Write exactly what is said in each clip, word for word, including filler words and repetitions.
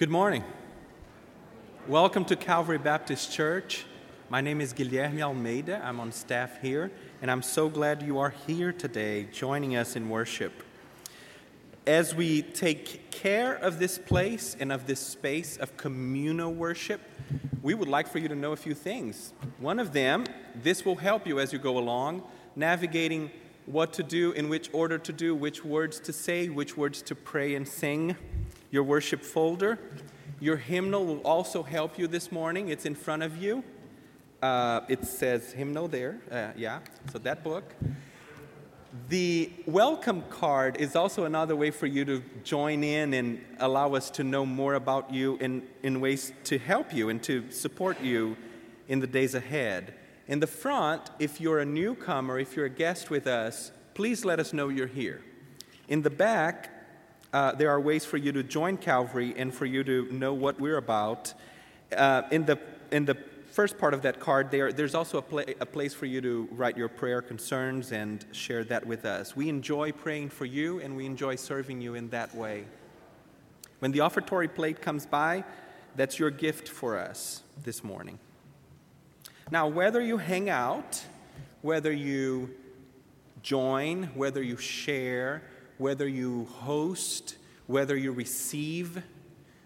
Good morning. Welcome to Calvary Baptist Church. My name is Guilherme Almeida. I'm on staff here, and I'm so glad you are here today joining us in worship. As we take care of this place and of this space of communal worship, we would like for you to know a few things. One of them, this will help you as you go along, navigating what to do, in which order to do, which words to say, which words to pray and sing. Your worship folder, your hymnal will also help you this morning. It's in front of you. Uh, it says hymnal there. Uh, yeah, so that book. The welcome card is also another way for you to join in and allow us to know more about you and in, in ways to help you and to support you in the days ahead. In the front, if you're a newcomer, if you're a guest with us, please let us know you're here. In the back, uh, there are ways for you to join Calvary and for you to know what we're about. Uh, in the in the first part of that card, there there's also a, pla- a place for you to write your prayer concerns and share that with us. We enjoy praying for you, and we enjoy serving you in that way. When the offertory plate comes by, that's your gift for us this morning. Now, whether you hang out, whether you join, whether you share, whether you host, whether you receive,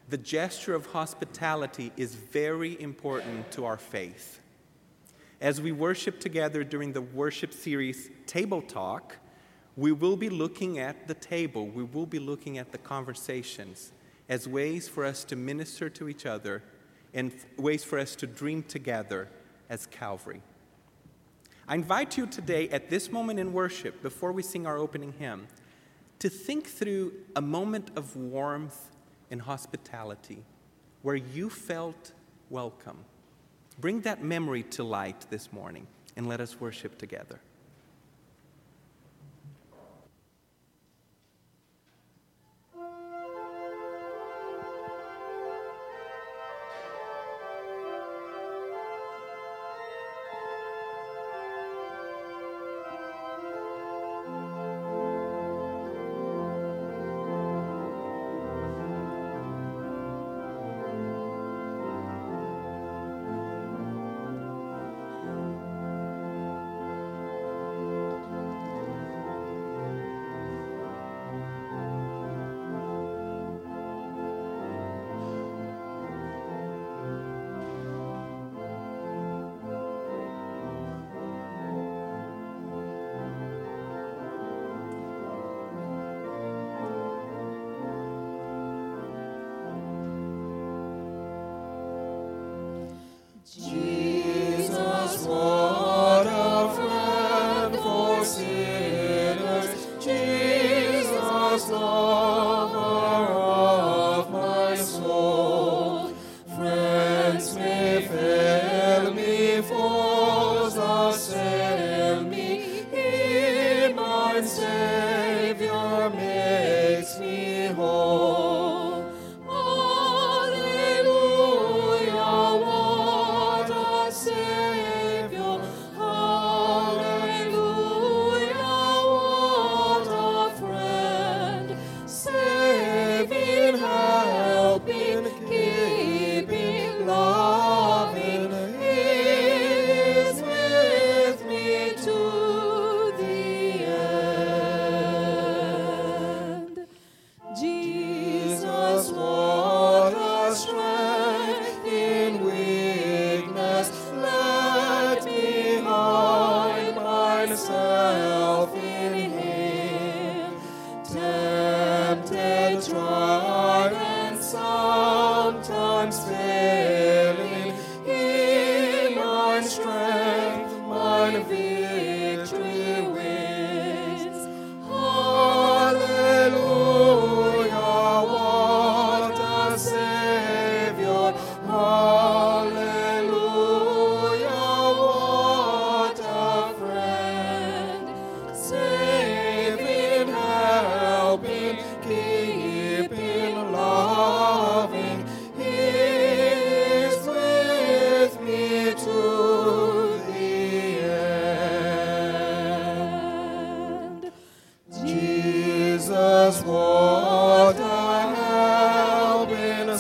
the gesture of hospitality is very important to our faith. As we worship together during the worship series Table Talk, we will be looking at the table. We will be looking at the conversations as ways for us to minister to each other and ways for us to dream together as Calvary. I invite you today at this moment in worship, before we sing our opening hymn, to think through a moment of warmth and hospitality where you felt welcome. Bring that memory to light this morning and let us worship together.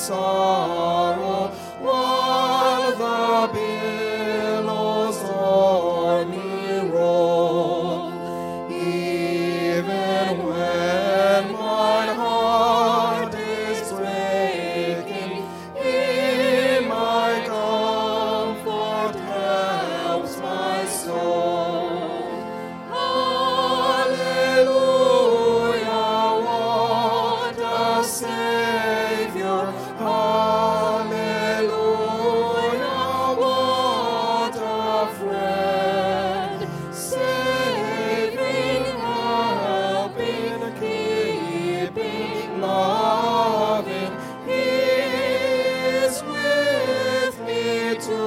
sorrow, while the billows o'er me roll. Even when my heart is breaking, in my comfort helps my soul. Hallelujah, what a Savior. Hallelujah, what a friend. Saving, helping, keeping, loving. He is with me to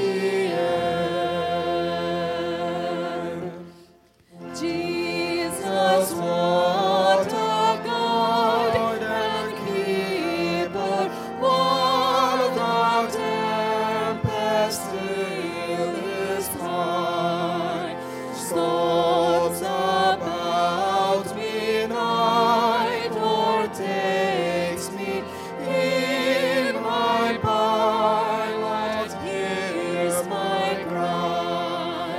the end. Jesus, what a God and keeper, while the tempest still is high, storms about me night o'ertakes me, in my twilight hears my cry.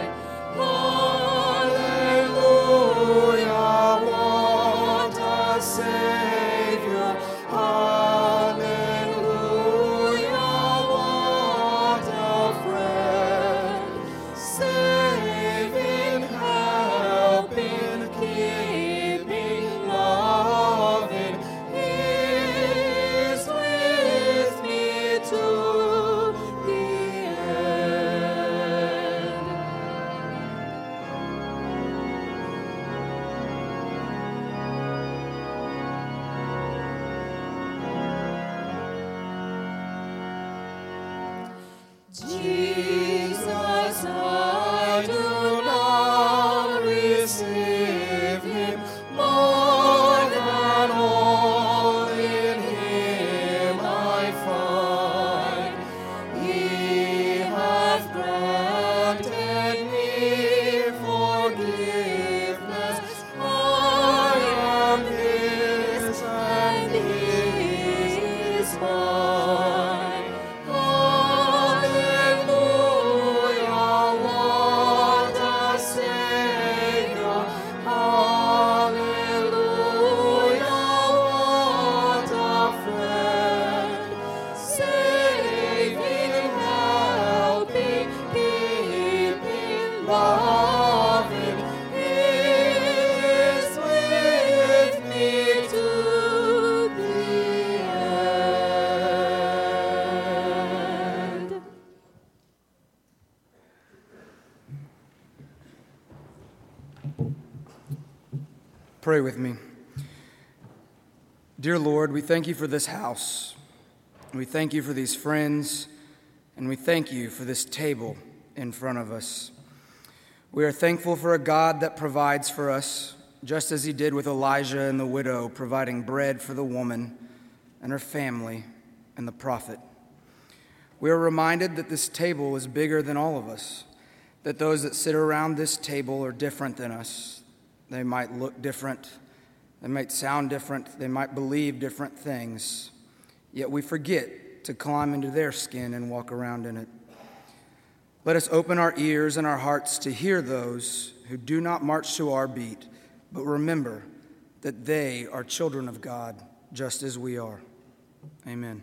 Hallelujah, what a Savior. Hallelujah, what a friend. Saving, helping, keeping, loving. He is with me to the end. Jesus, I do not receive him more than all in him I find. He hath granted me forgiveness. I am his and he is mine. Hallelujah, what a Savior. Hallelujah, what a friend. Saving, helping, keeping, loving. He is with me to the end. Pray with me. Dear Lord, we thank you for this house. We thank you for these friends, and we thank you for this table in front of us. We are thankful for a God that provides for us, just as he did with Elijah and the widow, providing bread for the woman and her family and the prophet. We are reminded that this table is bigger than all of us, that those that sit around this table are different than us. They might look different, they might sound different, they might believe different things, yet we forget to climb into their skin and walk around in it. Let us open our ears and our hearts to hear those who do not march to our beat, but remember that they are children of God, just as we are. Amen.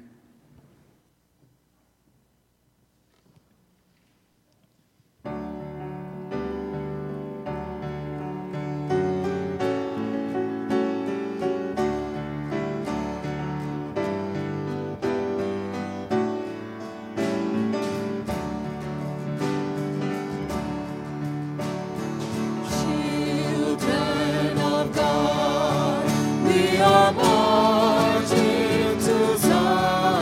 Children of God, we are marching to Zion.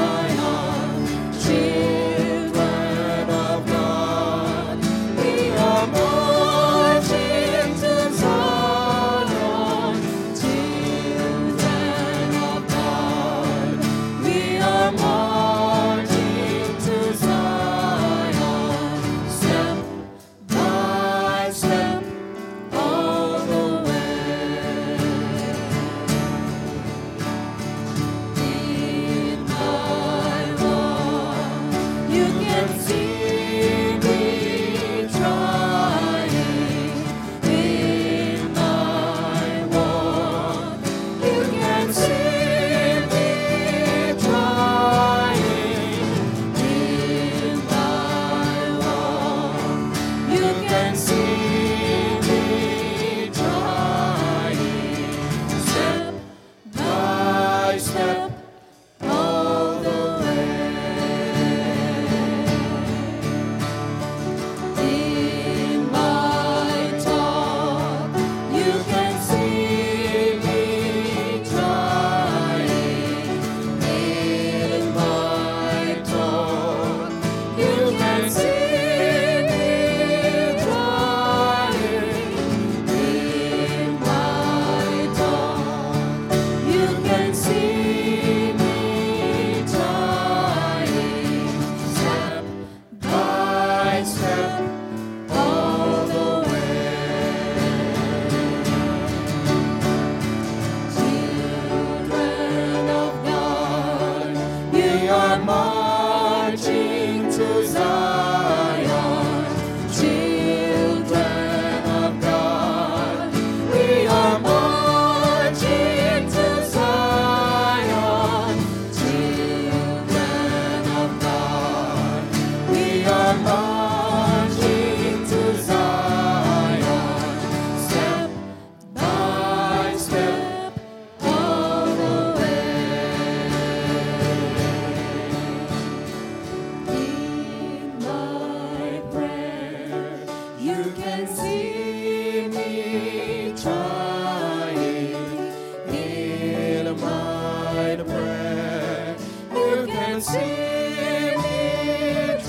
anywhere. You can see me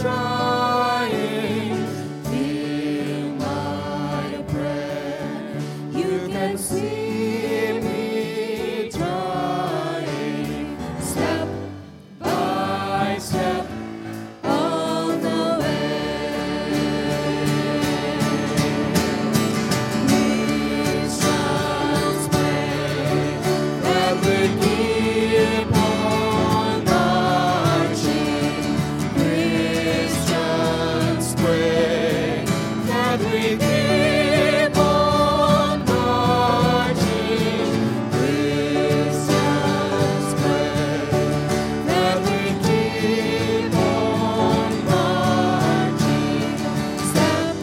trying, feel my prayer. You can see me trying, step by step, all the way. We shall stay, that we keep on marching. Christians pray, that we keep on marching. Christians pray, that we keep on marching. Step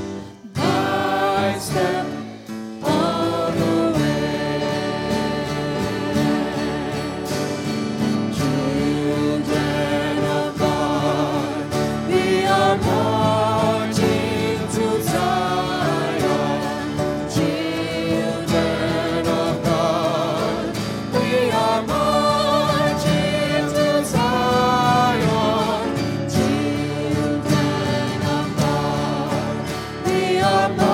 by step, all the way. Children of God, we are marching to Zion. Children of God, we are marching to Zion. Children of God, we are marching to Zion. Step by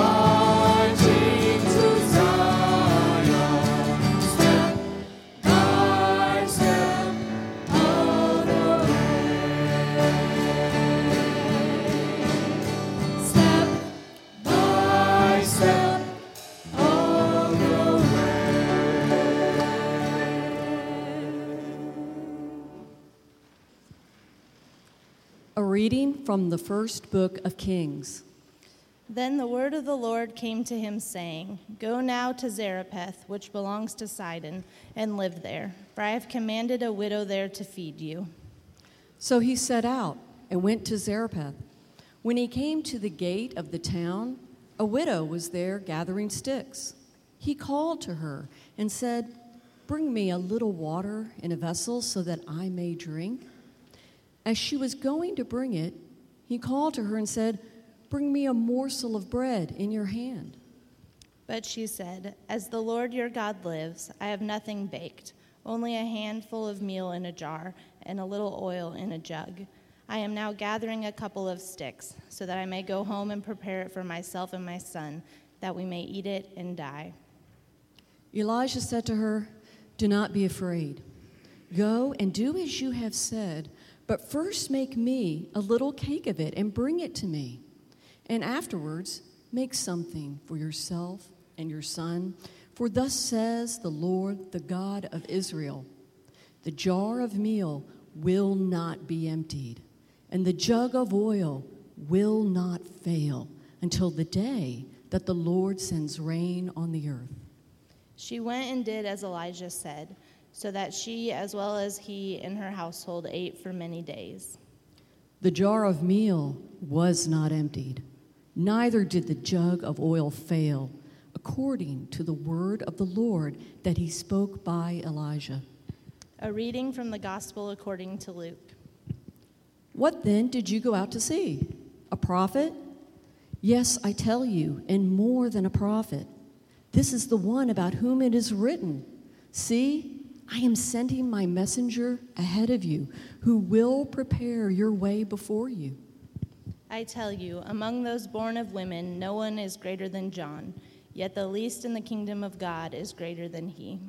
step, all the way. Step by step, all the way. A reading from the first book of Kings. Then the word of the Lord came to him, saying, Go now to Zarephath, which belongs to Sidon, and live there, for I have commanded a widow there to feed you. So he set out and went to Zarephath. When he came to the gate of the town, a widow was there gathering sticks. He called to her and said, Bring me a little water in a vessel so that I may drink. As she was going to bring it, he called to her and said, Bring me a morsel of bread in your hand. But she said, As the Lord your God lives, I have nothing baked, only a handful of meal in a jar and a little oil in a jug. I am now gathering a couple of sticks, so that I may go home and prepare it for myself and my son, that we may eat it and die. Elijah said to her, Do not be afraid. Go and do as you have said, but first make me a little cake of it and bring it to me. And afterwards, make something for yourself and your son. For thus says the Lord, the God of Israel, the jar of meal will not be emptied, and the jug of oil will not fail until the day that the Lord sends rain on the earth. She went and did as Elijah said, so that she, as well as he and her household, ate for many days. The jar of meal was not emptied, neither did the jug of oil fail, according to the word of the Lord that he spoke by Elijah. A reading from the Gospel according to Luke. What then did you go out to see? A prophet? Yes, I tell you, and more than a prophet. This is the one about whom it is written, See, I am sending my messenger ahead of you, who will prepare your way before you. I tell you, among those born of women, no one is greater than John, yet the least in the kingdom of God is greater than he.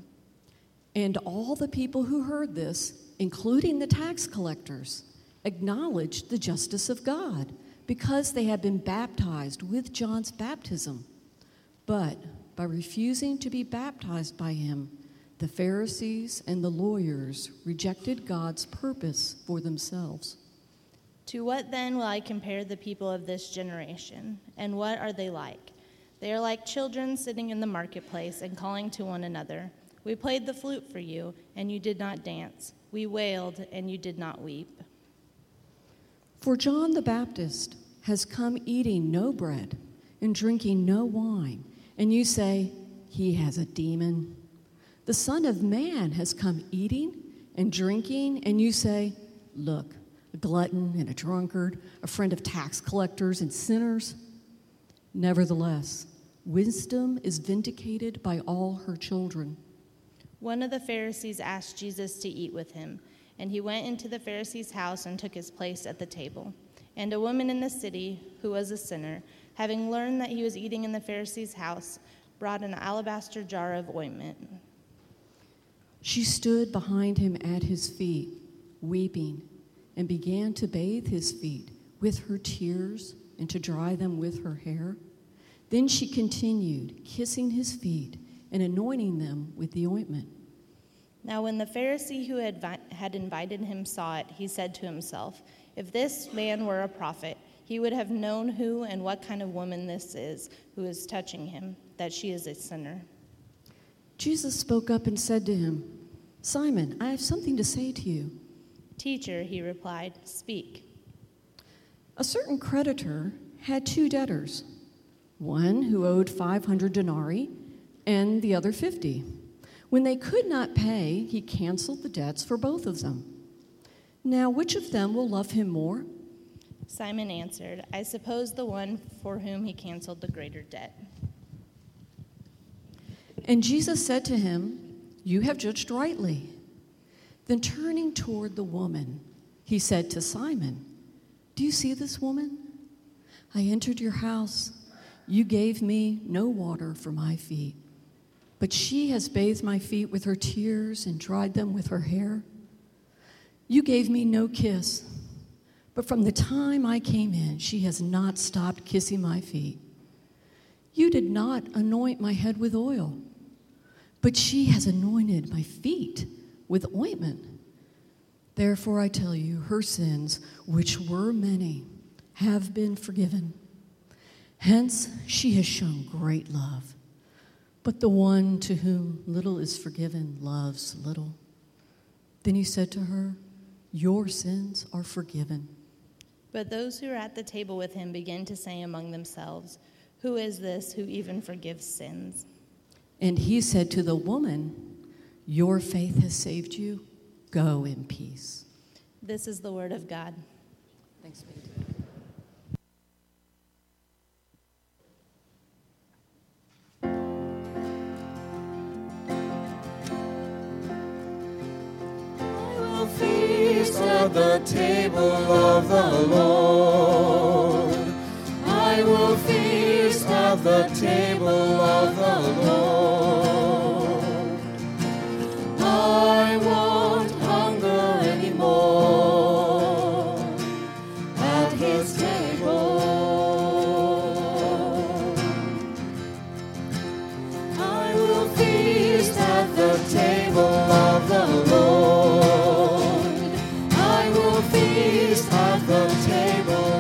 And all the people who heard this, including the tax collectors, acknowledged the justice of God, because they had been baptized with John's baptism. But by refusing to be baptized by him, the Pharisees and the lawyers rejected God's purpose for themselves. To what then will I compare the people of this generation? And what are they like? They are like children sitting in the marketplace and calling to one another, We played the flute for you, and you did not dance. We wailed, and you did not weep. For John the Baptist has come eating no bread and drinking no wine, and you say, He has a demon. The Son of Man has come eating and drinking, and you say, Look, a glutton and a drunkard, a friend of tax collectors and sinners. Nevertheless, wisdom is vindicated by all her children. One of the Pharisees asked Jesus to eat with him, And he went into the Pharisee's house and took his place at the table. And a woman in the city, who was a sinner, having learned that he was eating in the Pharisee's house, brought an alabaster jar of ointment. She stood behind him at his feet, weeping, and began to bathe his feet with her tears and to dry them with her hair. Then she continued, kissing his feet and anointing them with the ointment. Now when the Pharisee who had, vi- had invited him saw it, he said to himself, "If this man were a prophet, he would have known who and what kind of woman this is who is touching him, that she is a sinner." Jesus spoke up and said to him, "Simon, I have something to say to you." "Teacher," he replied, "speak." "A certain creditor had two debtors, one who owed five hundred denarii and the other fifty. When they could not pay, he canceled the debts for both of them. Now, which of them will love him more?" Simon answered, "I suppose the one for whom he canceled the greater debt." And Jesus said to him, "You have judged rightly." Then turning toward the woman, he said to Simon, "Do you see this woman? I entered your house. You gave me no water for my feet, but she has bathed my feet with her tears and dried them with her hair. You gave me no kiss, but from the time I came in, she has not stopped kissing my feet. You did not anoint my head with oil, but she has anointed my feet with ointment. Therefore I tell you, her sins, which were many, have been forgiven. Hence she has shown great love. But the one to whom little is forgiven loves little." Then he said to her, "Your sins are forgiven." But those who were at the table with him began to say among themselves, "Who is this who even forgives sins?" And he said to the woman, "Your faith has saved you. Go in peace." This is the word of God. Thanks be to God. Feast at the table of the Lord. I will feast at the table of the Lord. I won't hunger anymore at his table. I will feast at the table of the Lord. Table of the Lord.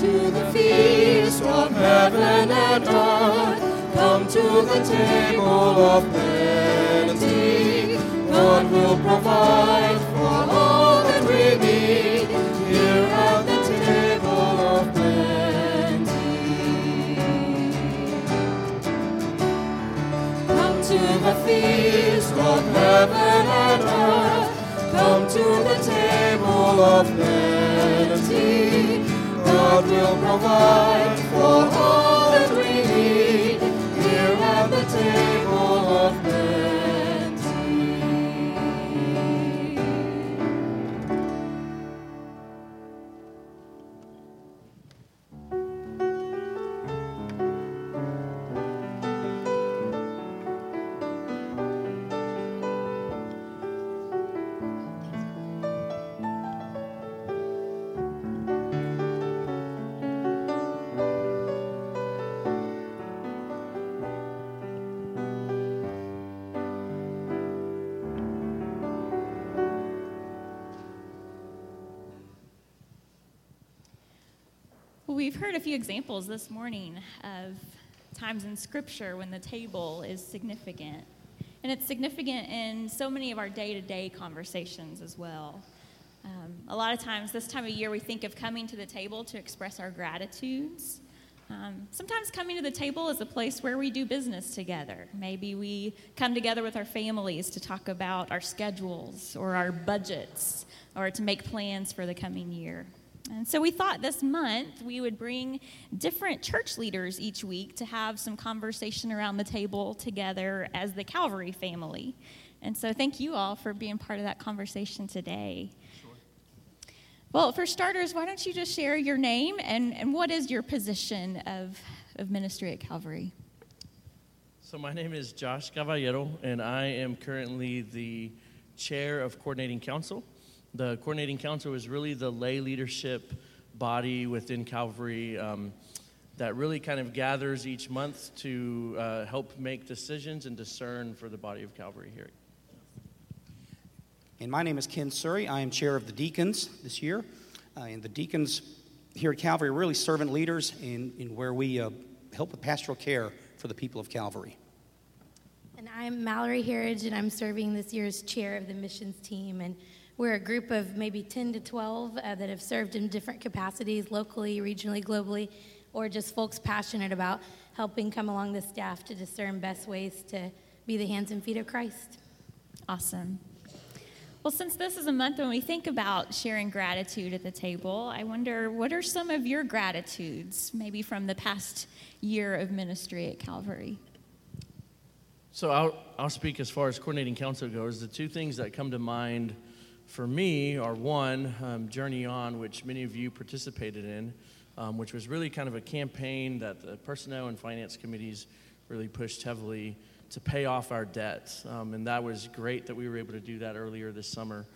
To the feast of heaven and earth, come to the table of plenty. God will provide for all that we need here at the table of plenty. Come to the feast of heaven and earth, come to the table of plenty. God will provide for all that we need here at the table of plenty. We've heard a few examples this morning of times in Scripture when the table is significant. And it's significant in so many of our day-to-day conversations as well. Um, a lot of times this time of year we think of coming to the table to express our gratitudes. Um, sometimes coming to the table is a place where we do business together. Maybe we come together with our families to talk about our schedules or our budgets or to make plans for the coming year. And so we thought this month we would bring different church leaders each week to have some conversation around the table together as the Calvary family. And so thank you all for being part of that conversation today. Sure. Well, for starters, why don't you just share your name and, and what is your position of, of ministry at Calvary? So my name is Josh Gavallero, and I am currently the chair of Coordinating Council. The Coordinating Council is really the lay leadership body within Calvary um, that really kind of gathers each month to uh, help make decisions and discern for the body of Calvary here. And my name is Ken Surrey. I am chair of the deacons this year. Uh, and the deacons here at Calvary are really servant leaders in, in where we uh, help with pastoral care for the people of Calvary. And I'm Mallory Herridge, and I'm serving this year's chair of the missions team. And we're a group of maybe ten to twelve uh, that have served in different capacities, locally, regionally, globally, or just folks passionate about helping come along the staff to discern best ways to be the hands and feet of Christ. Awesome. Well, since this is a month when we think about sharing gratitude at the table, I wonder, what are some of your gratitudes, maybe from the past year of ministry at Calvary? So I'll, I'll speak as far as Coordinating Council goes. The two things that come to mind for me are one, um, Journey On, which many of you participated in, um, which was really kind of a campaign that the personnel and finance committees really pushed heavily to pay off our debt. Um, and that was great that we were able to do that earlier this summer.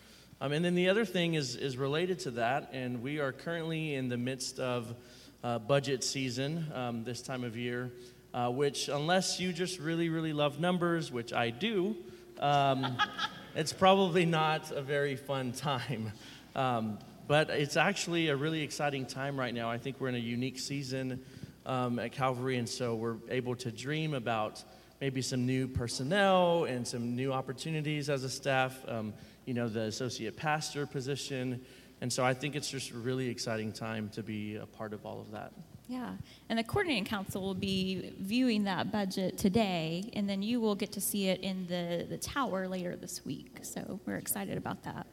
Um, and then the other thing is, is related to that, and we are currently in the midst of uh, budget season um, this time of year, uh, which unless you just really, really love numbers, which I do, um, it's probably not a very fun time. Um, but it's actually a really exciting time right now. I think we're in a unique season um, at Calvary, and so we're able to dream about maybe some new personnel and some new opportunities as a staff. Um, you know, the associate pastor position. And so I think it's just a really exciting time to be a part of all of that. Yeah, and the coordinating council will be viewing that budget today, and then you will get to see it in the, the tower later this week. So we're excited about that.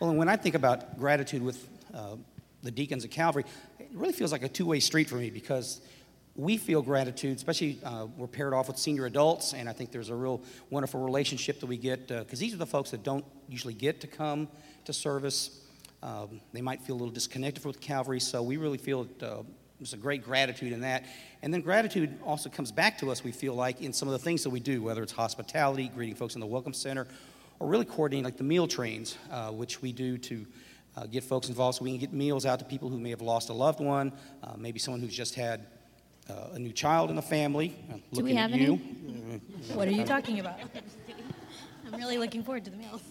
Well, and when I think about gratitude with uh, the deacons at Calvary, it really feels like a two-way street for me, because we feel gratitude, especially uh, we're paired off with senior adults, and I think there's a real wonderful relationship that we get, because uh, these are the folks that don't usually get to come to service. Um, they might feel a little disconnected with Calvary, so we really feel that, uh, there's a great gratitude in that. And then gratitude also comes back to us, we feel like, in some of the things that we do, whether it's hospitality, greeting folks in the Welcome Center, or really coordinating like the meal trains, uh, which we do to uh, get folks involved so we can get meals out to people who may have lost a loved one, uh, maybe someone who's just had Uh, a new child in the family. Uh, Do we have any? Uh, what are you talking about? I'm really looking forward to the meals.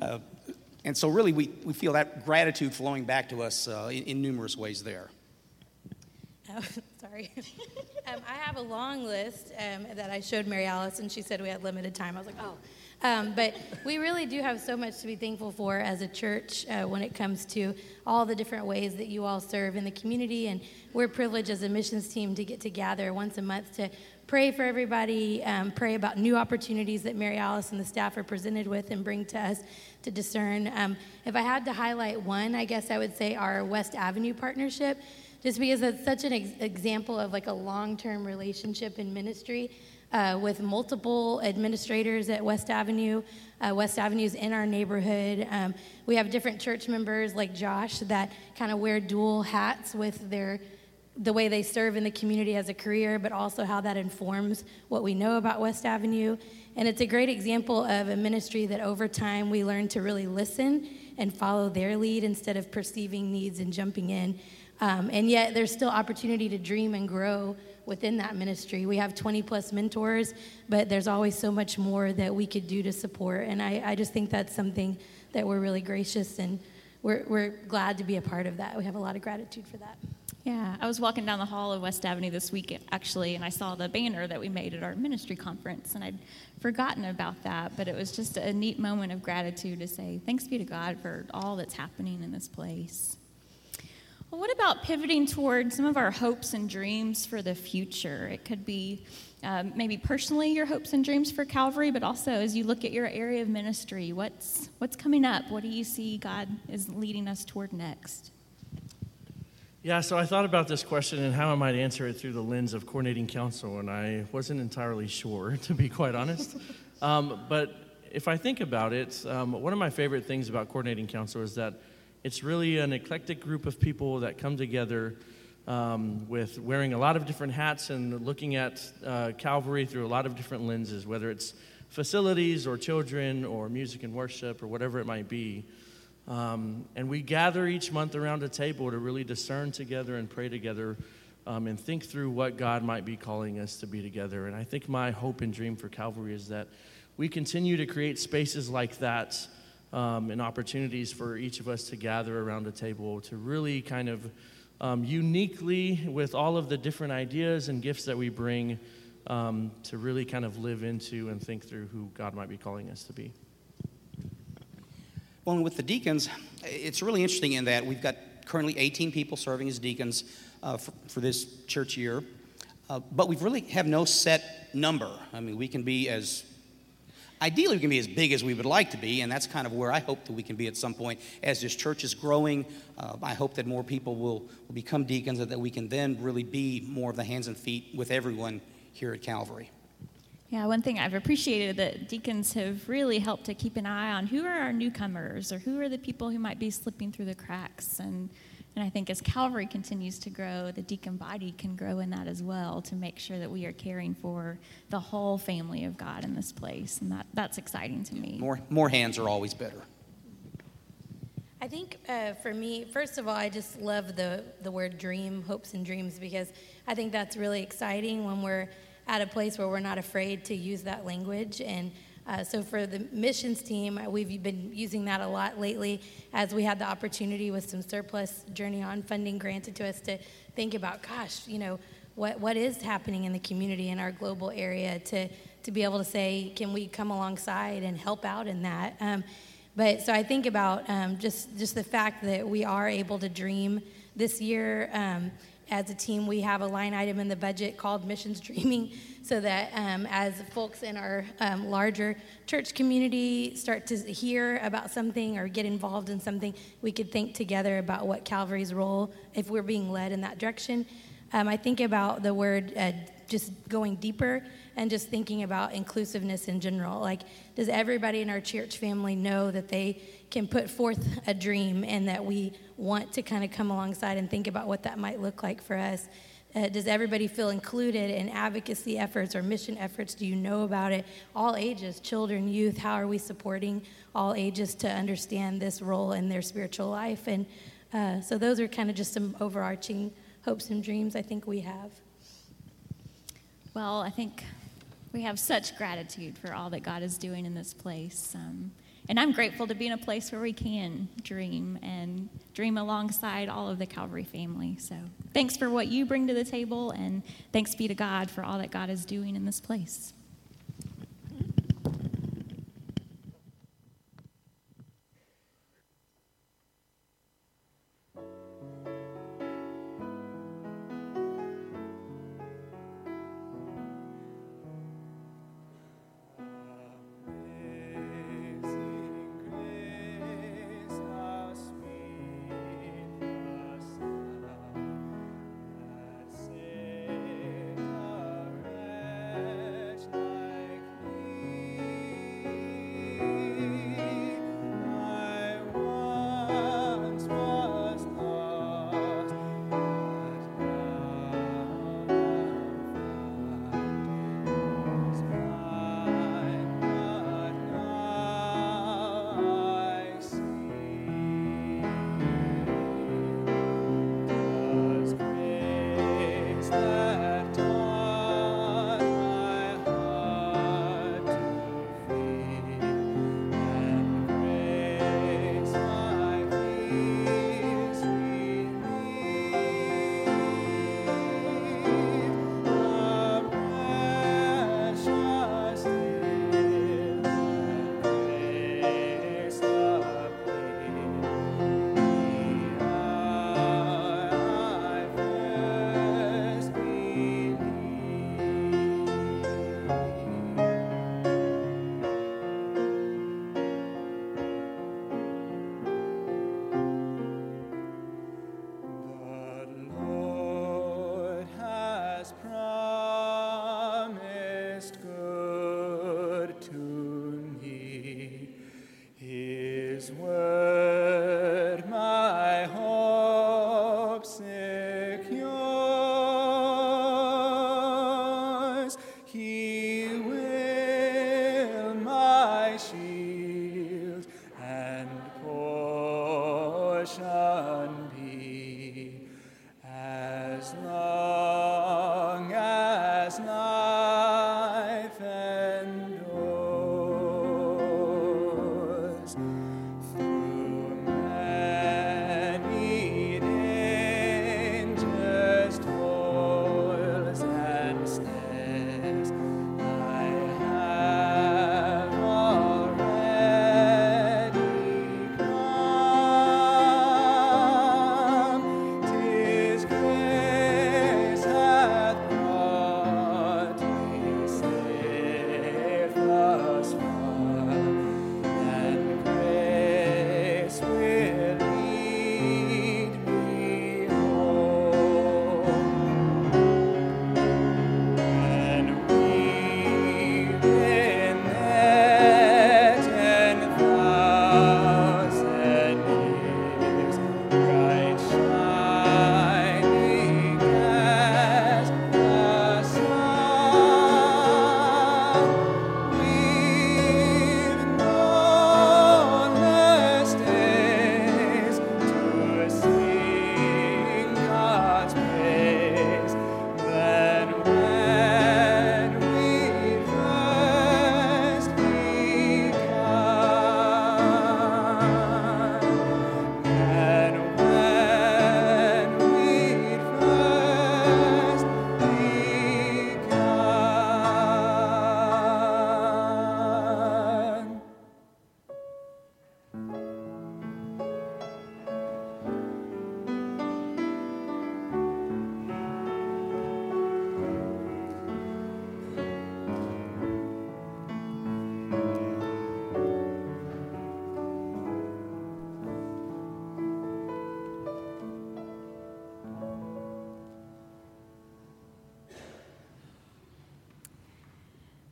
uh, and so really we, we feel that gratitude flowing back to us uh, in, in numerous ways there. Oh, sorry. um, I have a long list um, that I showed Mary Alice, and she said we had limited time. I was like, oh. Um, but we really do have so much to be thankful for as a church uh, when it comes to all the different ways that you all serve in the community. And we're privileged as a missions team to get to gather once a month to pray for everybody, um, pray about new opportunities that Mary Alice and the staff are presented with and bring to us to discern. Um, if I had to highlight one, I guess I would say our West Avenue partnership, just because it's such an ex- example of like a long-term relationship in ministry. Uh, with multiple administrators at West Avenue. Uh, West Avenue's in our neighborhood. Um, we have different church members like Josh that kind of wear dual hats with their the way they serve in the community as a career, but also how that informs what we know about West Avenue. And it's a great example of a ministry that over time we learn to really listen and follow their lead instead of perceiving needs and jumping in. Um, and yet there's still opportunity to dream and grow within that ministry. We have twenty plus mentors, but there's always so much more that we could do to support. And I, I just think that's something that we're really gracious, and we're, we're glad to be a part of that. We have a lot of gratitude for that. Yeah, I was walking down the hall of West Avenue this week, actually, and I saw the banner that we made at our ministry conference, and I'd forgotten about that, but it was just a neat moment of gratitude to say, thanks be to God for all that's happening in this place. Well, what about pivoting toward some of our hopes and dreams for the future? It could be um, maybe personally your hopes and dreams for Calvary, but also as you look at your area of ministry, what's what's coming up? What do you see God is leading us toward next? Yeah, so I thought about this question and how I might answer it through the lens of coordinating council, and I wasn't entirely sure, to be quite honest. um, but if I think about it, um, one of my favorite things about coordinating council is that it's really an eclectic group of people that come together um, with wearing a lot of different hats and looking at uh, Calvary through a lot of different lenses, whether it's facilities or children or music and worship or whatever it might be. Um, and we gather each month around a table to really discern together and pray together um, and think through what God might be calling us to be together. And I think my hope and dream for Calvary is that we continue to create spaces like that Um, and opportunities for each of us to gather around a table to really kind of um, uniquely, with all of the different ideas and gifts that we bring, um, to really kind of live into and think through who God might be calling us to be. Well, and with the deacons, it's really interesting in that we've got currently eighteen people serving as deacons uh, for, for this church year, uh, but we really have no set number. I mean, we can be as Ideally, we can be as big as we would like to be, and that's kind of where I hope that we can be at some point. As this church is growing, uh, I hope that more people will, will become deacons, and that we can then really be more of the hands and feet with everyone here at Calvary. Yeah, one thing I've appreciated that deacons have really helped to keep an eye on who are our newcomers or who are the people who might be slipping through the cracks. And and I think as Calvary continues to grow, the deacon body can grow in that as well to make sure that we are caring for the whole family of God in this place. And that, that's exciting to me. More, more hands are always better. I think uh, for me, first of all, I just love the, the word dream, hopes and dreams, because I think that's really exciting when we're at a place where we're not afraid to use that language. And uh, so for the missions team, we've been using that a lot lately as we had the opportunity with some surplus Journey On funding granted to us to think about, gosh, you know, what what is happening in the community in our global area to, to be able to say, can we come alongside and help out in that? Um, but so I think about um, just, just the fact that we are able to dream this year. Um, As a team, we have a line item in the budget called Missions Dreaming, so that um, as folks in our um, larger church community start to hear about something or get involved in something, we could think together about what Calvary's role, if we're being led in that direction. Um, I think about the word uh, just going deeper and just thinking about inclusiveness in general. Like, does everybody in our church family know that they can put forth a dream and that we want to kind of come alongside and think about what that might look like for us? Uh, does everybody feel included in advocacy efforts or mission efforts? Do you know about it? All ages, children, youth, how are we supporting all ages to understand this role in their spiritual life? And uh, so those are kind of just some overarching hopes and dreams I think we have. Well, I think we have such gratitude for all that God is doing in this place. Um, And I'm grateful to be in a place where we can dream and dream alongside all of the Calvary family. So thanks for what you bring to the table, and thanks be to God for all that God is doing in this place. Us.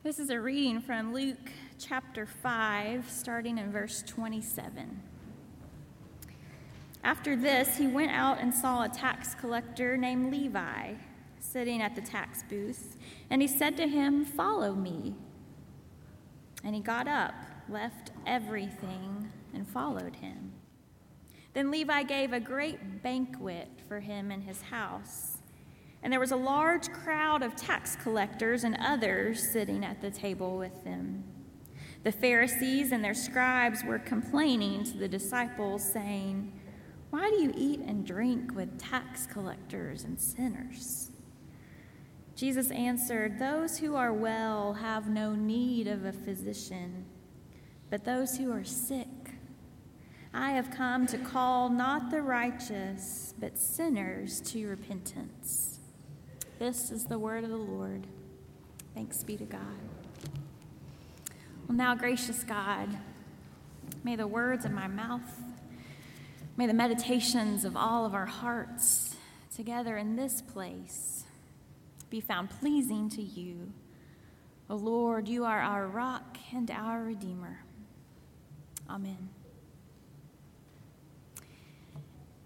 This is a reading from Luke chapter five, starting in verse twenty-seven. After this, he went out and saw a tax collector named Levi sitting at the tax booth, and he said to him, "Follow me." And he got up, left everything, and followed him. Then Levi gave a great banquet for him in his house, and there was a large crowd of tax collectors and others sitting at the table with them. The Pharisees and their scribes were complaining to the disciples, saying, "Why do you eat and drink with tax collectors and sinners?" Jesus answered, "Those who are well have no need of a physician, but those who are sick. I have come to call not the righteous, but sinners to repentance." This is the word of the Lord. Thanks be to God. Well, now, gracious God, may the words of my mouth, may the meditations of all of our hearts together in this place be found pleasing to you. O Lord, you are our rock and our Redeemer. Amen.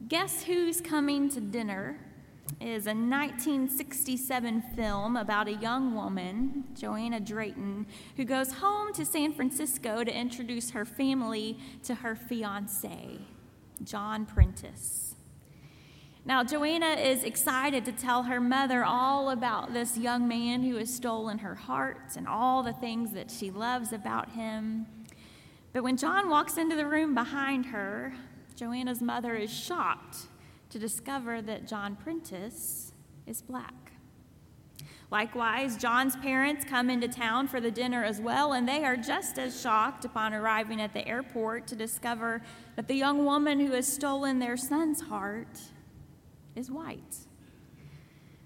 Guess Who's Coming to Dinner is a nineteen sixty-seven film about a young woman, Joanna Drayton, who goes home to San Francisco to introduce her family to her fiancé, John Prentice. Now, Joanna is excited to tell her mother all about this young man who has stolen her heart and all the things that she loves about him. But when John walks into the room behind her, Joanna's mother is shocked to discover that John Prentice is black. Likewise, John's parents come into town for the dinner as well, and they are just as shocked upon arriving at the airport to discover that the young woman who has stolen their son's heart is white.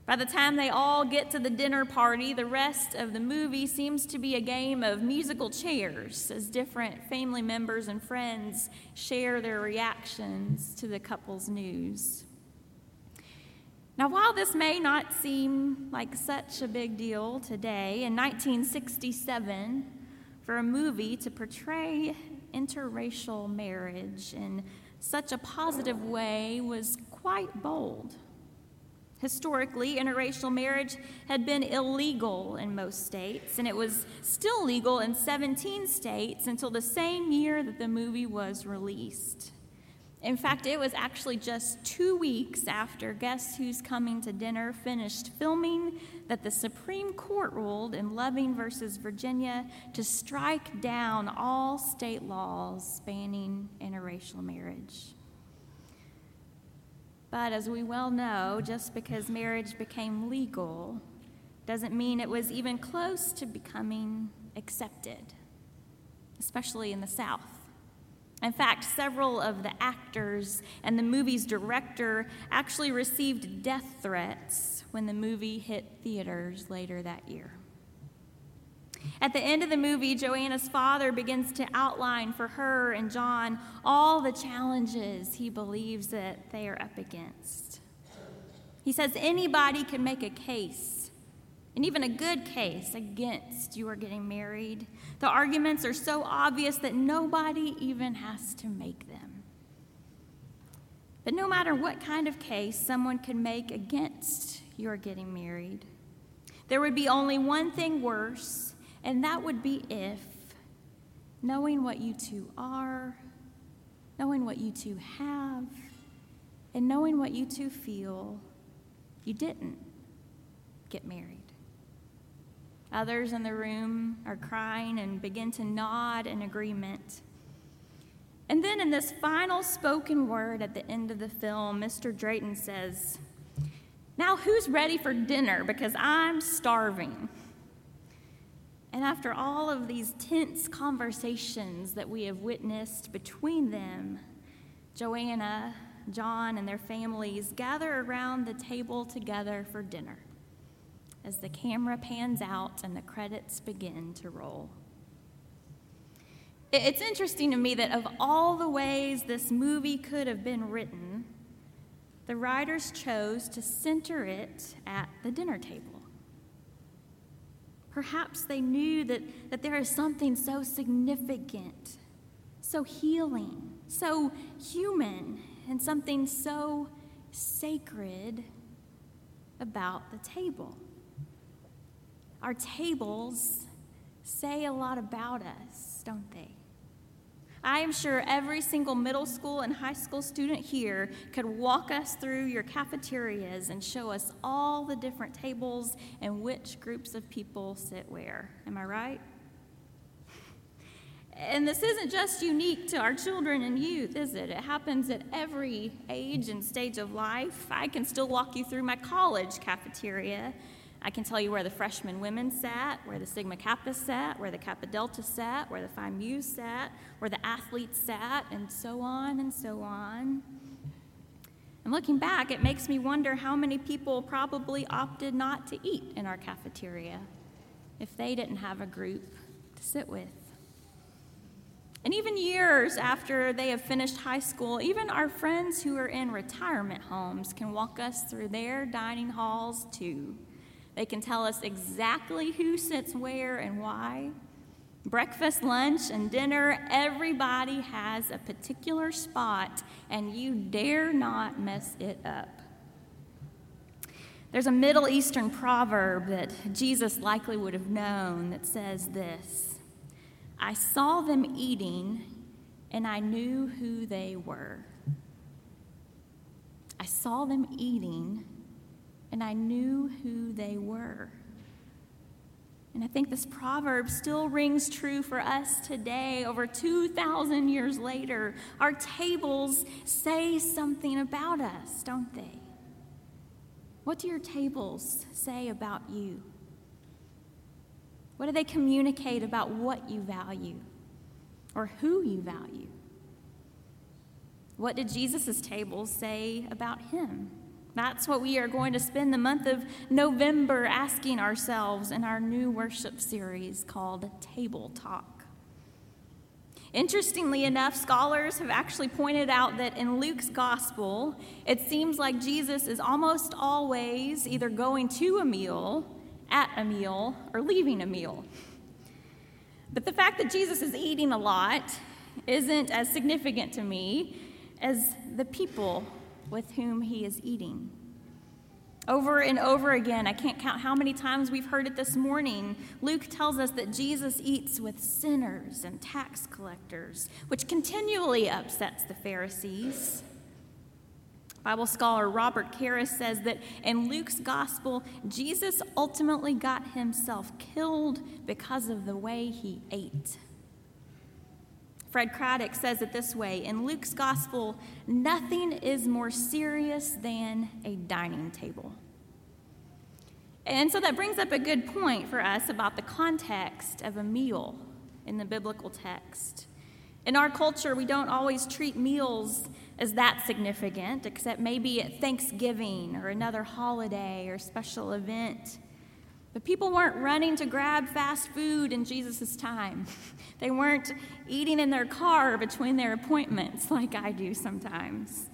By the time they all get to the dinner party, the rest of the movie seems to be a game of musical chairs as different family members and friends share their reactions to the couple's news. Now, while this may not seem like such a big deal today, in nineteen sixty-seven, for a movie to portray interracial marriage in such a positive way was quite bold. Historically, interracial marriage had been illegal in most states, and it was still legal in seventeen states until the same year that the movie was released. In fact, it was actually just two weeks after Guess Who's Coming to Dinner finished filming that the Supreme Court ruled in Loving versus Virginia to strike down all state laws banning interracial marriage. But as we well know, just because marriage became legal doesn't mean it was even close to becoming accepted, especially in the South. In fact, several of the actors and the movie's director actually received death threats when the movie hit theaters later that year. At the end of the movie, Joanna's father begins to outline for her and John all the challenges he believes that they are up against. He says anybody can make a case, and even a good case, against you are getting married. The arguments are so obvious that nobody even has to make them. But no matter what kind of case someone can make against your getting married, there would be only one thing worse, and that would be if, knowing what you two are, knowing what you two have, and knowing what you two feel, you didn't get married. Others in the room are crying and begin to nod in agreement. And then in this final spoken word at the end of the film, Mister Drayton says, "Now who's ready for dinner? Because I'm starving." And after all of these tense conversations that we have witnessed between them, Joanna, John, and their families gather around the table together for dinner as the camera pans out and the credits begin to roll. It's interesting to me that of all the ways this movie could have been written, the writers chose to center it at the dinner table. Perhaps they knew that, that there is something so significant, so healing, so human, and something so sacred about the table. Our tables say a lot about us, don't they? I am sure every single middle school and high school student here could walk us through your cafeterias and show us all the different tables and which groups of people sit where. Am I right? And this isn't just unique to our children and youth, is it? It happens at every age and stage of life. I can still walk you through my college cafeteria. I can tell you where the freshman women sat, where the Sigma Kappa sat, where the Kappa Delta sat, where the Phi Mu sat, where the athletes sat, and so on and so on. And looking back, it makes me wonder how many people probably opted not to eat in our cafeteria if they didn't have a group to sit with. And even years after they have finished high school, even our friends who are in retirement homes can walk us through their dining halls too. They can tell us exactly who sits where and why. Breakfast, lunch, and dinner, everybody has a particular spot, and you dare not mess it up. There's a Middle Eastern proverb that Jesus likely would have known that says this: I saw them eating, and I knew who they were. I saw them eating, and I knew who they were. And I think this proverb still rings true for us today, over two thousand years later. Our tables say something about us, don't they? What do your tables say about you? What do they communicate about what you value or who you value? What did Jesus' tables say about him? That's what we are going to spend the month of November asking ourselves in our new worship series called Table Talk. Interestingly enough, scholars have actually pointed out that in Luke's gospel, it seems like Jesus is almost always either going to a meal, at a meal, or leaving a meal. But the fact that Jesus is eating a lot isn't as significant to me as the people with whom he is eating. Over and over again, I can't count how many times we've heard it this morning. Luke tells us that Jesus eats with sinners and tax collectors, which continually upsets the Pharisees. Bible scholar Robert Karris says that in Luke's gospel, Jesus ultimately got himself killed because of the way he ate. Fred Craddock says it this way: in Luke's gospel, nothing is more serious than a dining table. And so that brings up a good point for us about the context of a meal in the biblical text. In our culture, we don't always treat meals as that significant, except maybe at Thanksgiving or another holiday or special event. But people weren't running to grab fast food in Jesus' time. They weren't eating in their car between their appointments like I do sometimes.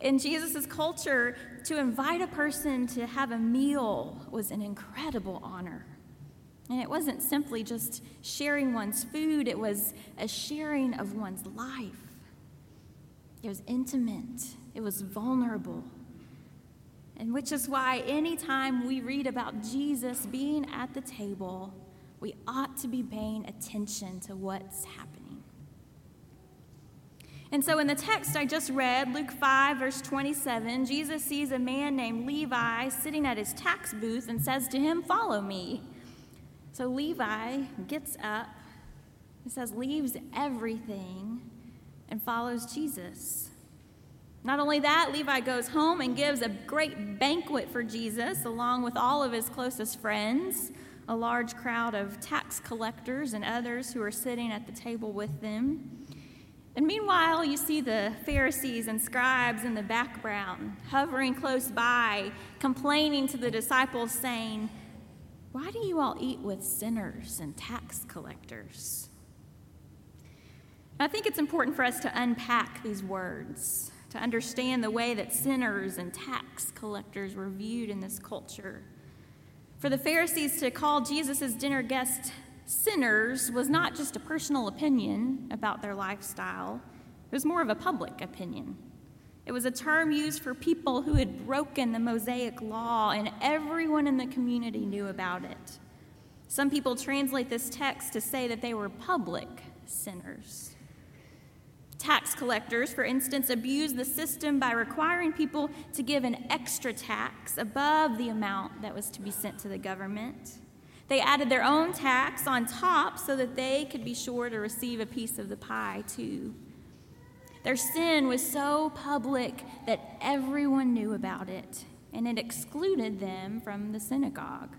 In Jesus' culture, to invite a person to have a meal was an incredible honor. And it wasn't simply just sharing one's food, it was a sharing of one's life. It was intimate, it was vulnerable. And which is why anytime we read about Jesus being at the table, we ought to be paying attention to what's happening. And so in the text I just read, Luke five, verse twenty-seven, Jesus sees a man named Levi sitting at his tax booth and says to him, "Follow me." So Levi gets up, it says, leaves everything and follows Jesus. Not only that, Levi goes home and gives a great banquet for Jesus, along with all of his closest friends, a large crowd of tax collectors and others who are sitting at the table with them. And meanwhile, you see the Pharisees and scribes in the background, hovering close by, complaining to the disciples, saying, "Why do you all eat with sinners and tax collectors?" I think it's important for us to unpack these words, to understand the way that sinners and tax collectors were viewed in this culture. For the Pharisees to call Jesus' dinner guests sinners was not just a personal opinion about their lifestyle. It was more of a public opinion. It was a term used for people who had broken the Mosaic law, and everyone in the community knew about it. Some people translate this text to say that they were public sinners. Tax collectors, for instance, abused the system by requiring people to give an extra tax above the amount that was to be sent to the government. They added their own tax on top so that they could be sure to receive a piece of the pie, too. Their sin was so public that everyone knew about it, and it excluded them from the synagogue.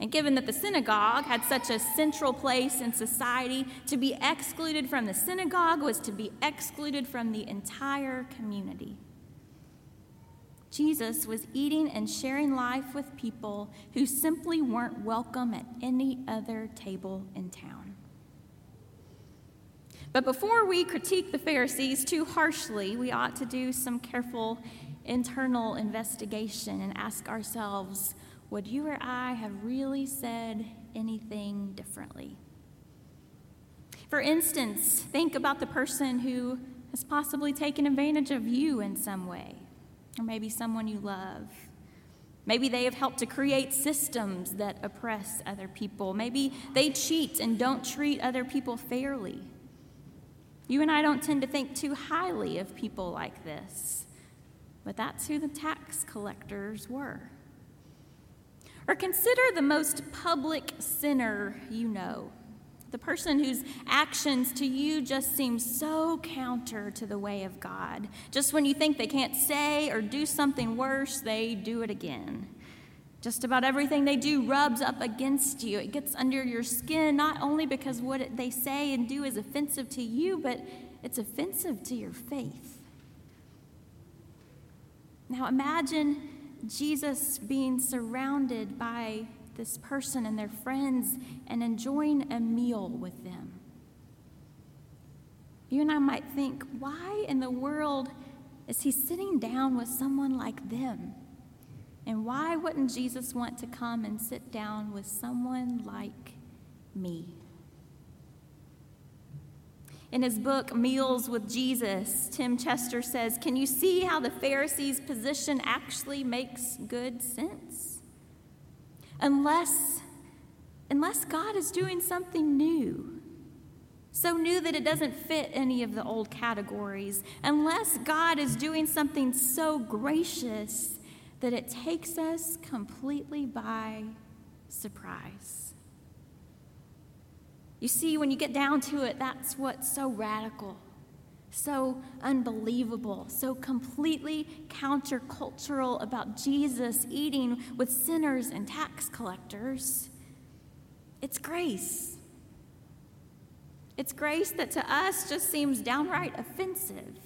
And given that the synagogue had such a central place in society, to be excluded from the synagogue was to be excluded from the entire community. Jesus was eating and sharing life with people who simply weren't welcome at any other table in town. But before we critique the Pharisees too harshly, we ought to do some careful internal investigation and ask ourselves, would you or I have really said anything differently? For instance, think about the person who has possibly taken advantage of you in some way, or maybe someone you love. Maybe they have helped to create systems that oppress other people. Maybe they cheat and don't treat other people fairly. You and I don't tend to think too highly of people like this, but that's who the tax collectors were. Or consider the most public sinner you know, the person whose actions to you just seem so counter to the way of God. Just when you think they can't say or do something worse, they do it again. Just about everything they do rubs up against you. It gets under your skin, not only because what they say and do is offensive to you, but it's offensive to your faith. Now imagine Jesus being surrounded by this person and their friends and enjoying a meal with them. You and I might think, why in the world is he sitting down with someone like them? And why wouldn't Jesus want to come and sit down with someone like me? In his book, Meals with Jesus, Tim Chester says, can you see how the Pharisees' position actually makes good sense? Unless, unless God is doing something new, so new that it doesn't fit any of the old categories, unless God is doing something so gracious that it takes us completely by surprise. You see, when you get down to it, that's what's so radical, so unbelievable, so completely countercultural about Jesus eating with sinners and tax collectors. It's grace. It's grace that to us just seems downright offensive.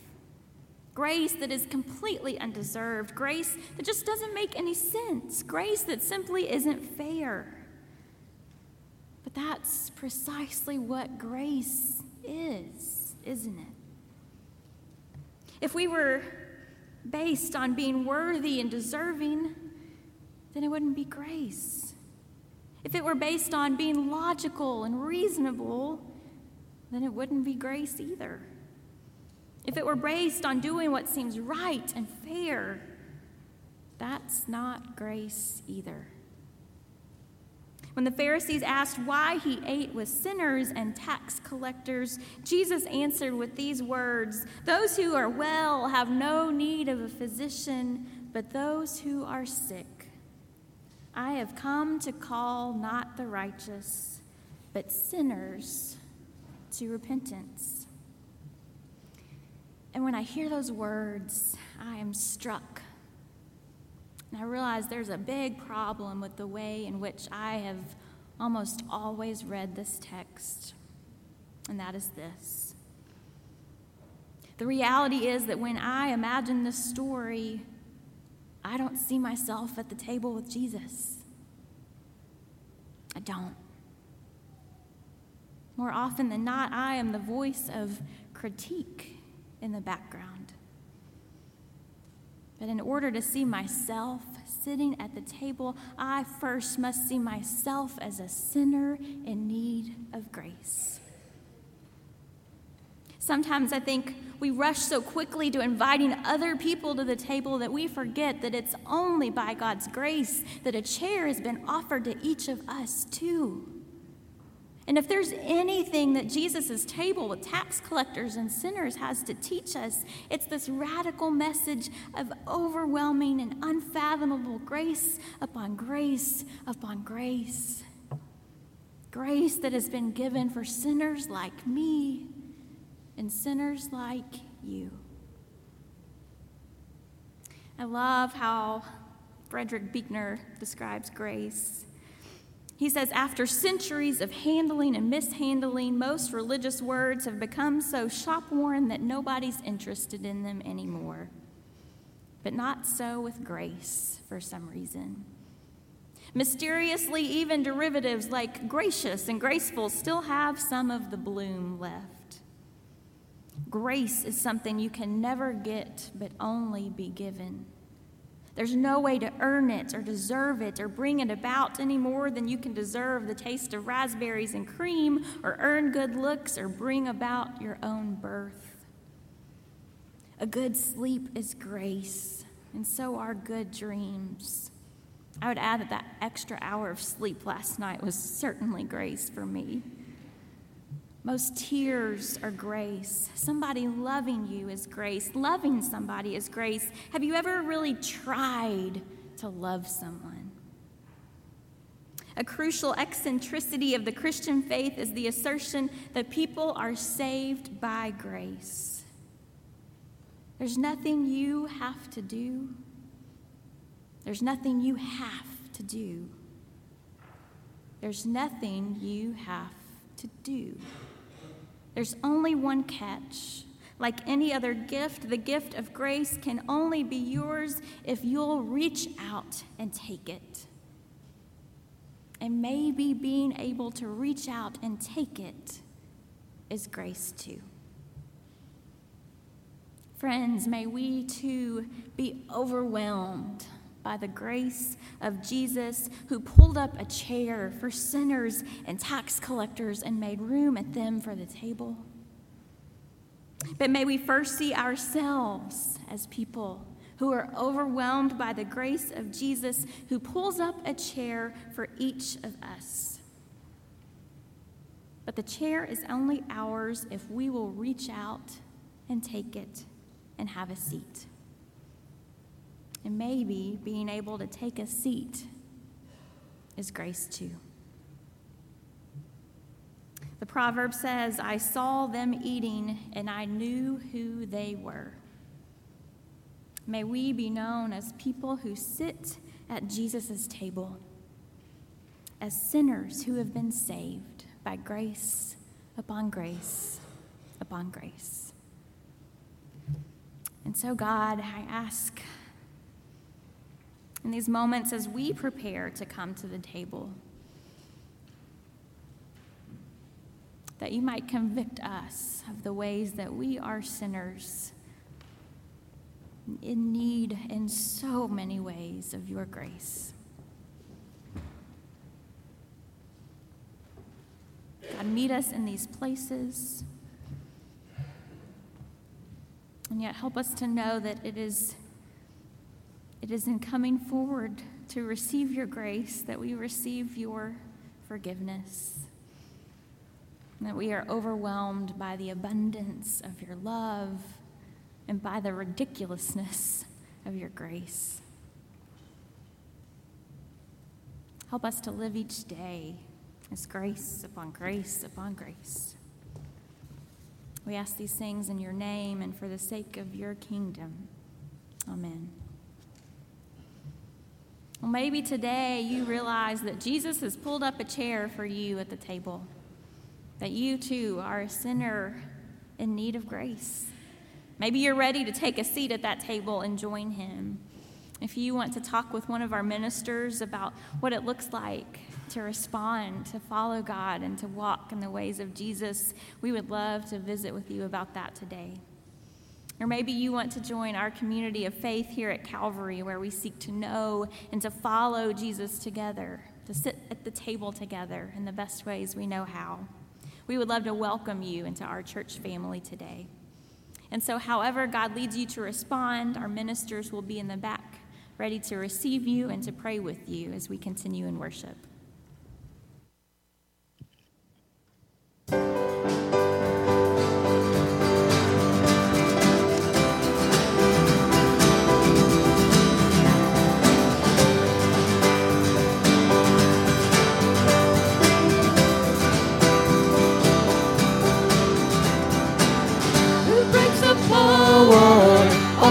Grace that is completely undeserved. Grace that just doesn't make any sense. Grace that simply isn't fair. But that's precisely what grace is, isn't it? If we were based on being worthy and deserving, then it wouldn't be grace. If it were based on being logical and reasonable, then it wouldn't be grace either. If it were based on doing what seems right and fair, that's not grace either. When the Pharisees asked why he ate with sinners and tax collectors, Jesus answered with these words, "Those who are well have no need of a physician, but those who are sick. I have come to call not the righteous, but sinners to repentance." And when I hear those words, I am struck. And I realize there's a big problem with the way in which I have almost always read this text, and that is this. The reality is that when I imagine this story, I don't see myself at the table with Jesus. I don't. More often than not, I am the voice of critique in the background. But in order to see myself sitting at the table, I first must see myself as a sinner in need of grace. Sometimes I think we rush so quickly to inviting other people to the table that we forget that it's only by God's grace that a chair has been offered to each of us too. And if there's anything that Jesus' table with tax collectors and sinners has to teach us, it's this radical message of overwhelming and unfathomable grace upon grace upon grace. Grace that has been given for sinners like me and sinners like you. I love how Frederick Buechner describes grace. He says, after centuries of handling and mishandling, most religious words have become so shop-worn that nobody's interested in them anymore. But not so with grace, for some reason. Mysteriously, even derivatives like gracious and graceful still have some of the bloom left. Grace is something you can never get, but only be given. There's no way to earn it or deserve it or bring it about any more than you can deserve the taste of raspberries and cream or earn good looks or bring about your own birth. A good sleep is grace, and so are good dreams. I would add that that extra hour of sleep last night was certainly grace for me. Most tears are grace. Somebody loving you is grace. Loving somebody is grace. Have you ever really tried to love someone? A crucial eccentricity of the Christian faith is the assertion that people are saved by grace. There's nothing you have to do. There's nothing you have to do. There's nothing you have to do. There's only one catch. Like any other gift, the gift of grace can only be yours if you'll reach out and take it. And maybe being able to reach out and take it is grace too. Friends, may we too be overwhelmed by the grace of Jesus, who pulled up a chair for sinners and tax collectors and made room at them for the table. But may we first see ourselves as people who are overwhelmed by the grace of Jesus, who pulls up a chair for each of us. But the chair is only ours if we will reach out and take it and have a seat. And maybe being able to take a seat is grace too. The proverb says, I saw them eating and I knew who they were. May we be known as people who sit at Jesus' table, as sinners who have been saved by grace upon grace upon grace. And so, God, I ask, in these moments as we prepare to come to the table, that you might convict us of the ways that we are sinners in need in so many ways of your grace. God, meet us in these places, and yet help us to know that it is It is in coming forward to receive your grace that we receive your forgiveness, and that we are overwhelmed by the abundance of your love and by the ridiculousness of your grace. Help us to live each day as grace upon grace upon grace. We ask these things in your name and for the sake of your kingdom. Amen. Well, maybe today you realize that Jesus has pulled up a chair for you at the table, that you too are a sinner in need of grace. Maybe you're ready to take a seat at that table and join him. If you want to talk with one of our ministers about what it looks like to respond, to follow God, and to walk in the ways of Jesus, we would love to visit with you about that today. Or maybe you want to join our community of faith here at Calvary, where we seek to know and to follow Jesus together, to sit at the table together in the best ways we know how. We would love to welcome you into our church family today. And so however God leads you to respond, our ministers will be in the back, ready to receive you and to pray with you as we continue in worship.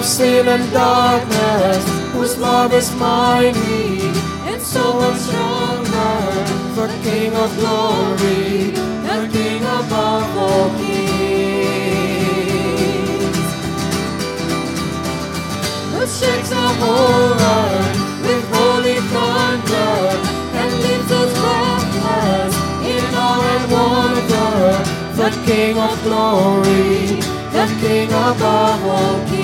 Sin and darkness, whose love is mighty and so much stronger. The King of glory, the King above all kings, who shakes the whole earth with holy thunder and leaves us breathless in awe and wonder. The King of glory, the King above all kings.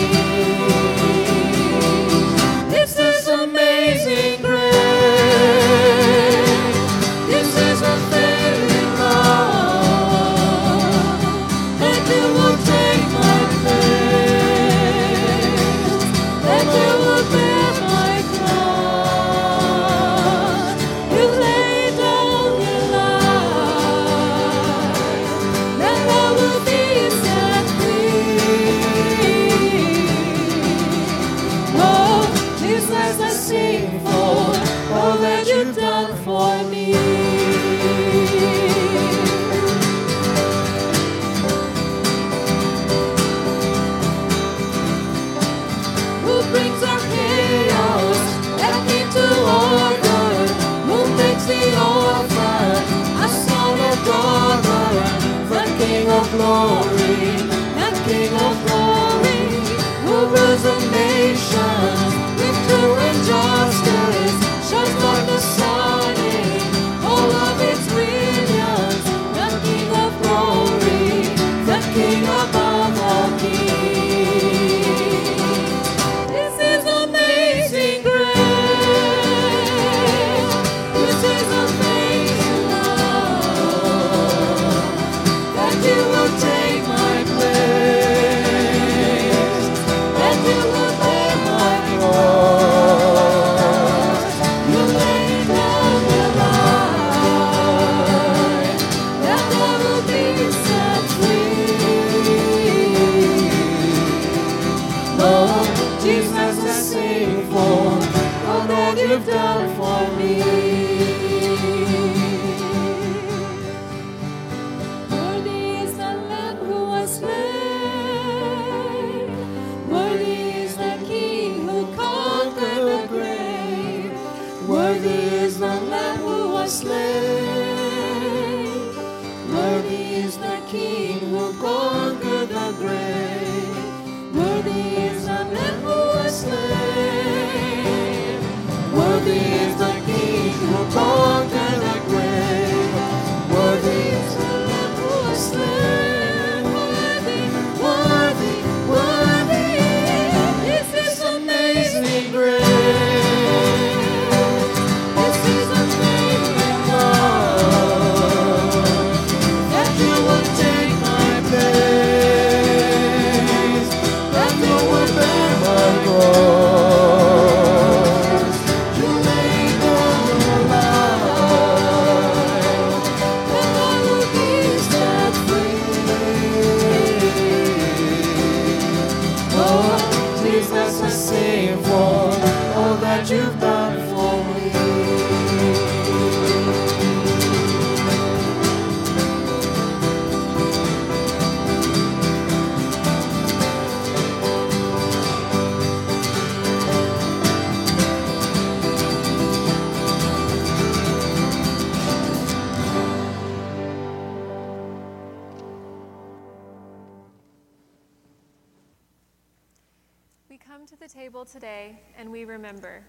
Today, and we remember.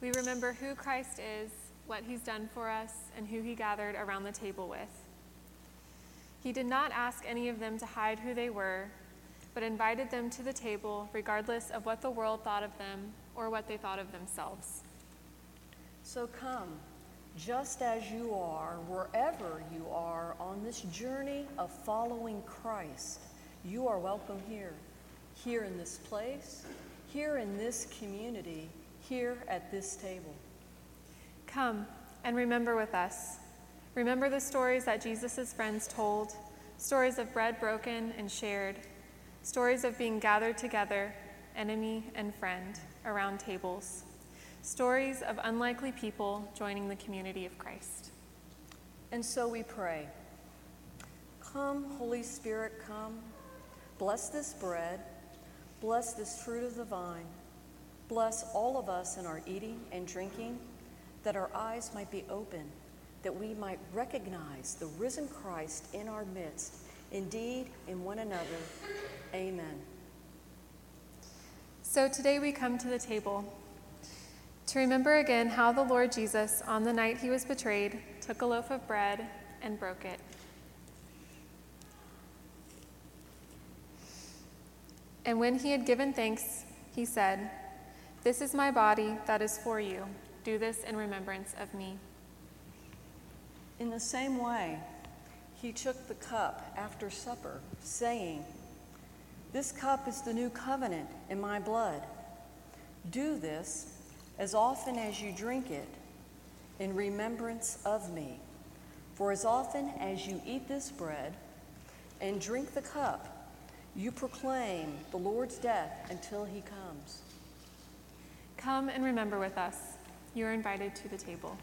We remember who Christ is, what he's done for us, and who he gathered around the table with. He did not ask any of them to hide who they were, but invited them to the table regardless of what the world thought of them or what they thought of themselves. So come, just as you are, wherever you are on this journey of following Christ, you are welcome here, here in this place, here in this community, here at this table. Come and remember with us. Remember the stories that Jesus' friends told, stories of bread broken and shared, stories of being gathered together, enemy and friend, around tables, stories of unlikely people joining the community of Christ. And so we pray. Come, Holy Spirit, come. Bless this bread. Bless this fruit of the vine. Bless all of us in our eating and drinking, that our eyes might be open, that we might recognize the risen Christ in our midst, indeed in one another. Amen. So today we come to the table to remember again how the Lord Jesus, on the night he was betrayed, took a loaf of bread and broke it. And when he had given thanks, he said, "This is my body that is for you. Do this in remembrance of me." In the same way, he took the cup after supper, saying, "This cup is the new covenant in my blood. Do this, as often as you drink it, in remembrance of me. For as often as you eat this bread and drink the cup, you proclaim the Lord's death until he comes." Come and remember with us. You are invited to the table.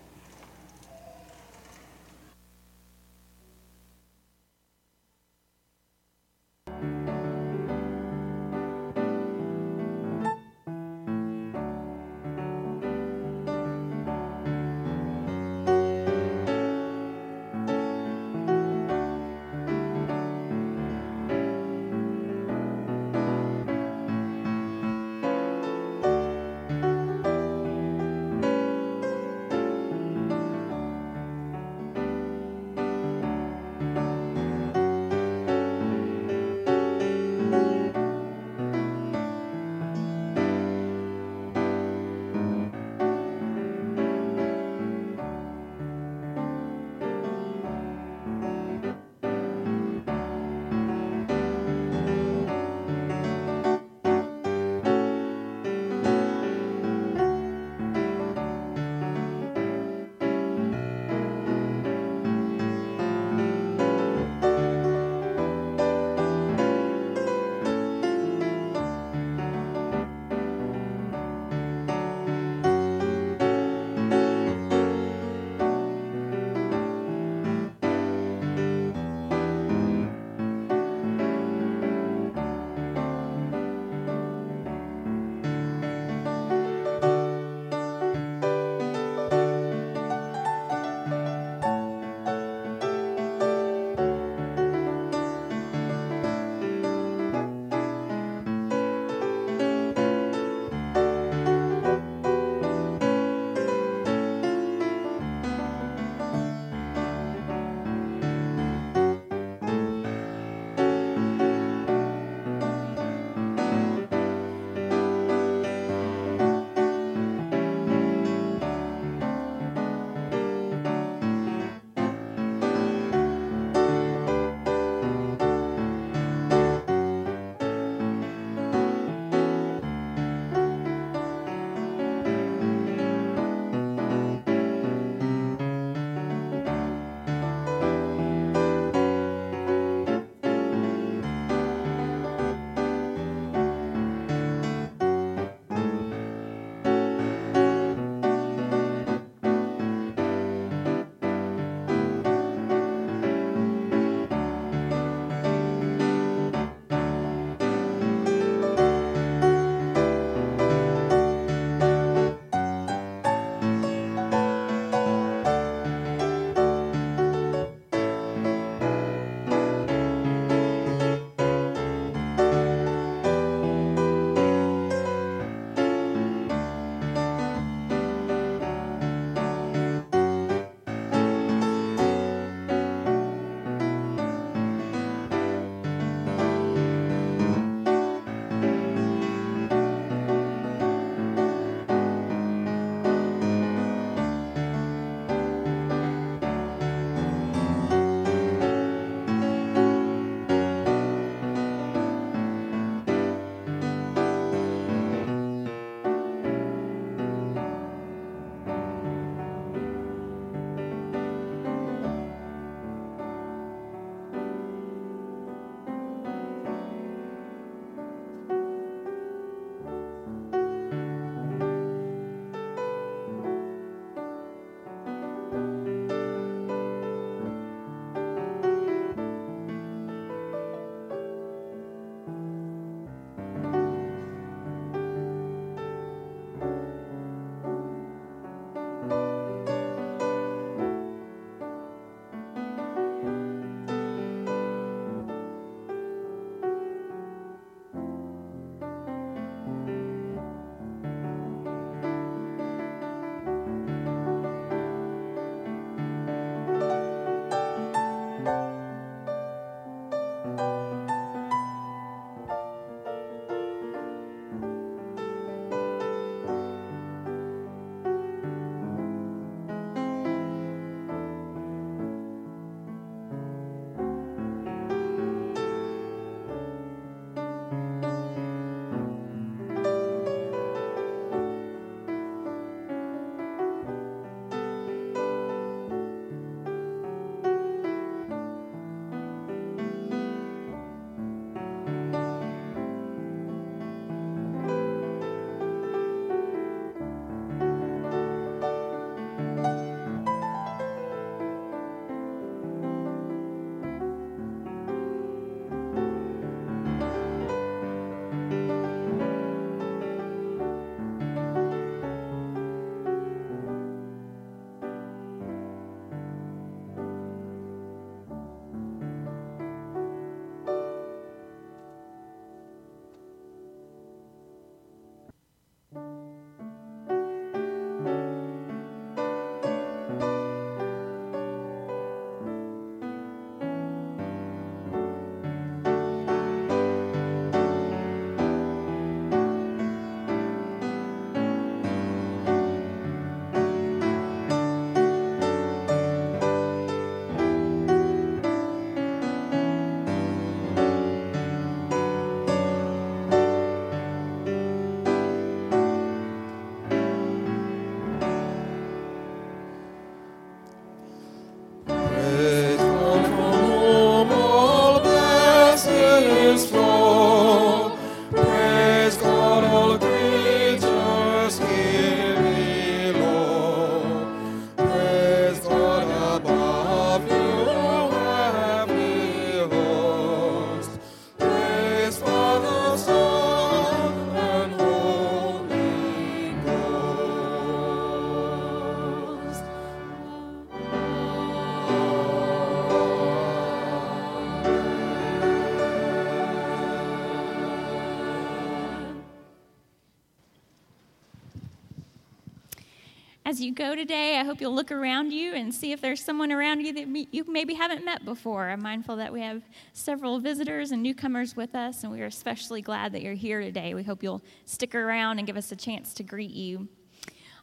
As you go today, I hope you'll look around you and see if there's someone around you that you maybe haven't met before. I'm mindful that we have several visitors and newcomers with us, and we are especially glad that you're here today. We hope you'll stick around and give us a chance to greet you.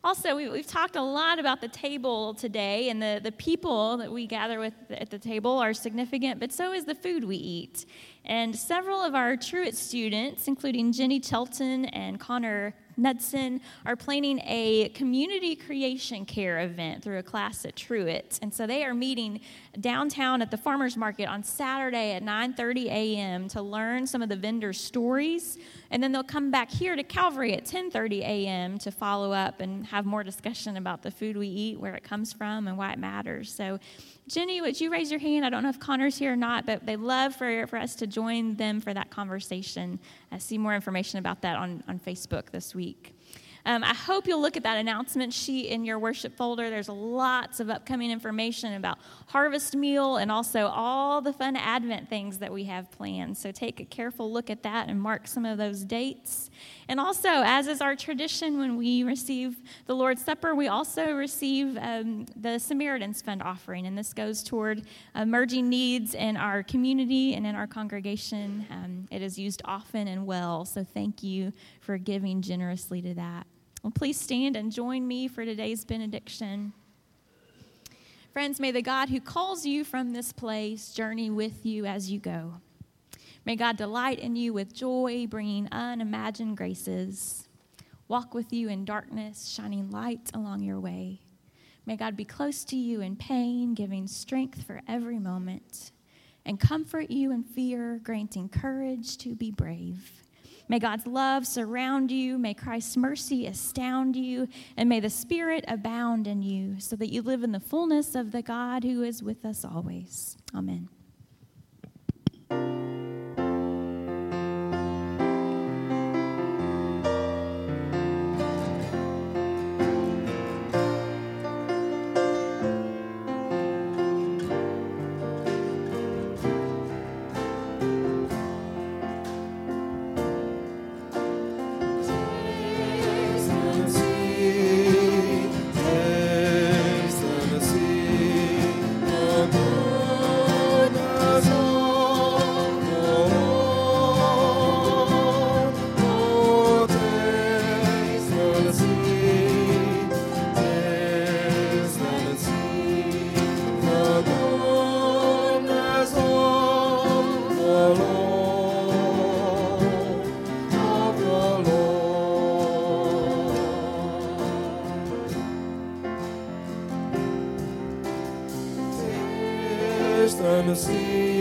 Also, we, we've talked a lot about the table today, and the, the people that we gather with at the table are significant, but so is the food we eat. And several of our Truett students, including Jenny Chilton and Connor Nudsen, are planning a community creation care event through a class at Truett. And so they are meeting downtown at the farmers market on Saturday at nine thirty a.m. to learn some of the vendors' stories. And then they'll come back here to Calvary at ten thirty a.m. to follow up and have more discussion about the food we eat, where it comes from, and why it matters. So Jenny, would you raise your hand? I don't know if Connor's here or not, but they'd love for, for us to join them for that conversation. I see more information about that on, on Facebook this week. Um, I hope you'll look at that announcement sheet in your worship folder. There's lots of upcoming information about Harvest Meal and also all the fun Advent things that we have planned. So take a careful look at that and mark some of those dates. And also, as is our tradition, when we receive the Lord's Supper, we also receive um, the Samaritan's Fund offering. And this goes toward emerging needs in our community and in our congregation. Um, it is used often and well. So thank you for giving generously to that. Well, please stand and join me for today's benediction. Friends, may the God who calls you from this place journey with you as you go. May God delight in you with joy, bringing unimagined graces. Walk with you in darkness, shining light along your way. May God be close to you in pain, giving strength for every moment, and comfort you in fear, granting courage to be brave. May God's love surround you, may Christ's mercy astound you, and may the Spirit abound in you so that you live in the fullness of the God who is with us always. Amen. Tennessee.